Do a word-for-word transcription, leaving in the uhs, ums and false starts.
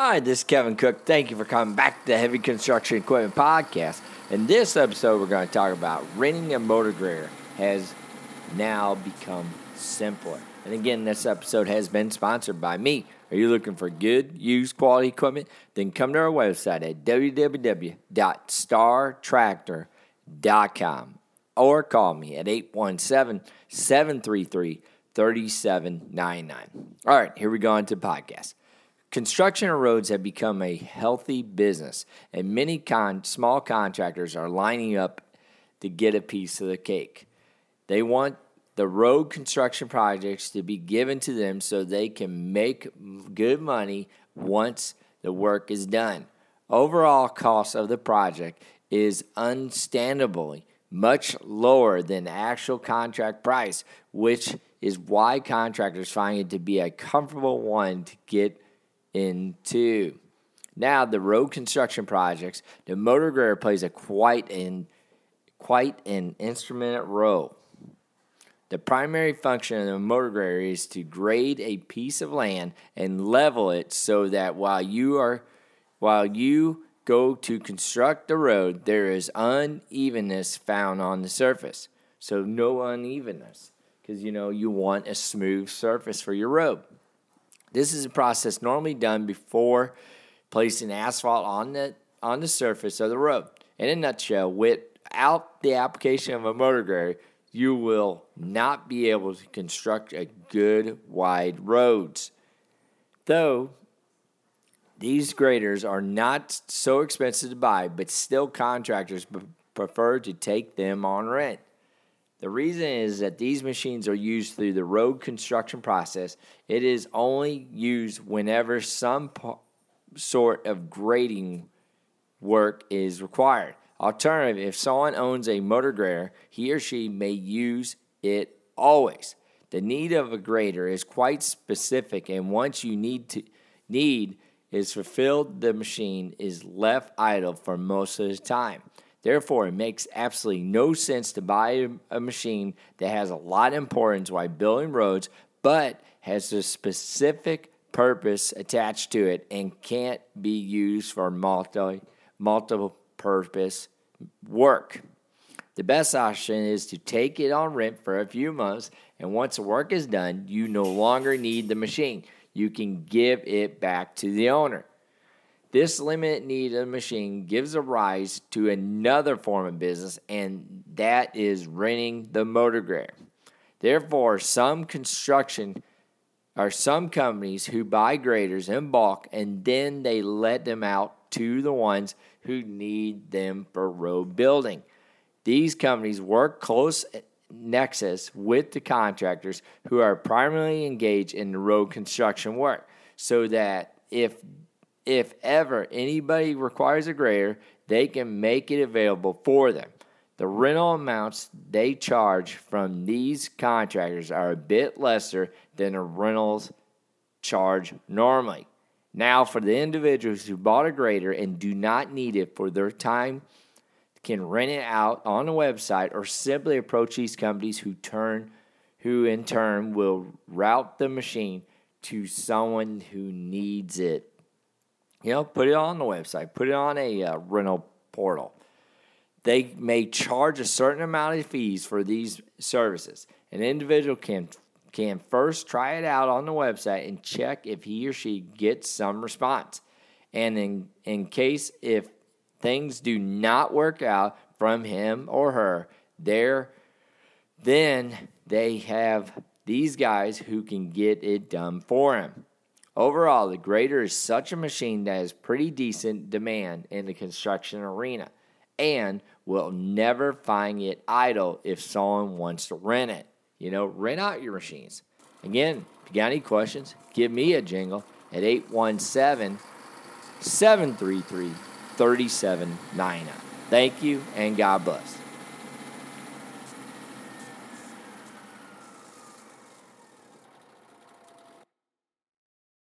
Hi, this is Kevin Cook. Thank you for coming back to the Heavy Construction Equipment Podcast. In this episode, we're going to talk about renting a motor grader has now become simpler. And again, this episode has been sponsored by me. Are you looking for good, used quality equipment? Then come to our website at w w w dot star tractor dot com or call me at eight one seven, seven three three, three seven nine nine. All right, here we go on to the podcast. Construction of roads have become a healthy business, and many con- small contractors are lining up to get a piece of the cake. They want the road construction projects to be given to them so they can make good money once the work is done. Overall cost of the project is understandably much lower than actual contract price, which is why contractors find it to be a comfortable one to get into. Now, the road construction projects, the motor grader plays a quite an quite an instrumental role. The primary function of the motor grader is to grade a piece of land and level it so that while you are while you go to construct the road, there is unevenness found on the surface. So no unevenness, because you know you want a smooth surface for your road. This is a process normally done before placing asphalt on the on the surface of the road. And in a nutshell, without the application of a motor grader, you will not be able to construct a good wide roads. Though these graders are not so expensive to buy, but still contractors b- prefer to take them on rent. The reason is that these machines are used through the road construction process. It is only used whenever some po- sort of grading work is required. Alternatively, if someone owns a motor grader, he or she may use it always. The need of a grader is quite specific, and once you need to need is fulfilled, the machine is left idle for most of the time. Therefore, it makes absolutely no sense to buy a machine that has a lot of importance while building roads, but has a specific purpose attached to it and can't be used for multi, multiple purpose work. The best option is to take it on rent for a few months, and once the work is done, you no longer need the machine. You can give it back to the owner. This limited need of the machine gives a rise to another form of business, and that is renting the motor grader. Therefore, some construction or some companies who buy graders in bulk and then they let them out to the ones who need them for road building. These companies work close nexus with the contractors who are primarily engaged in the road construction work, so that if If ever anybody requires a grader, they can make it available for them. The rental amounts they charge from these contractors are a bit lesser than the rentals charge normally. Now, for the individuals who bought a grader and do not need it for their time, can rent it out on the website or simply approach these companies who turn, who in turn will route the machine to someone who needs it. You know, put it on the website. Put it on a uh, rental portal. They may charge a certain amount of fees for these services. An individual can can first try it out on the website and check if he or she gets some response. And in, in case if things do not work out from him or her, there, then they have these guys who can get it done for him. Overall, the grader is such a machine that has pretty decent demand in the construction arena and will never find it idle if someone wants to rent it. You know, rent out your machines. Again, if you got any questions, give me a jingle at eight one seven, seven three three, three seven nine nine. Thank you and God bless.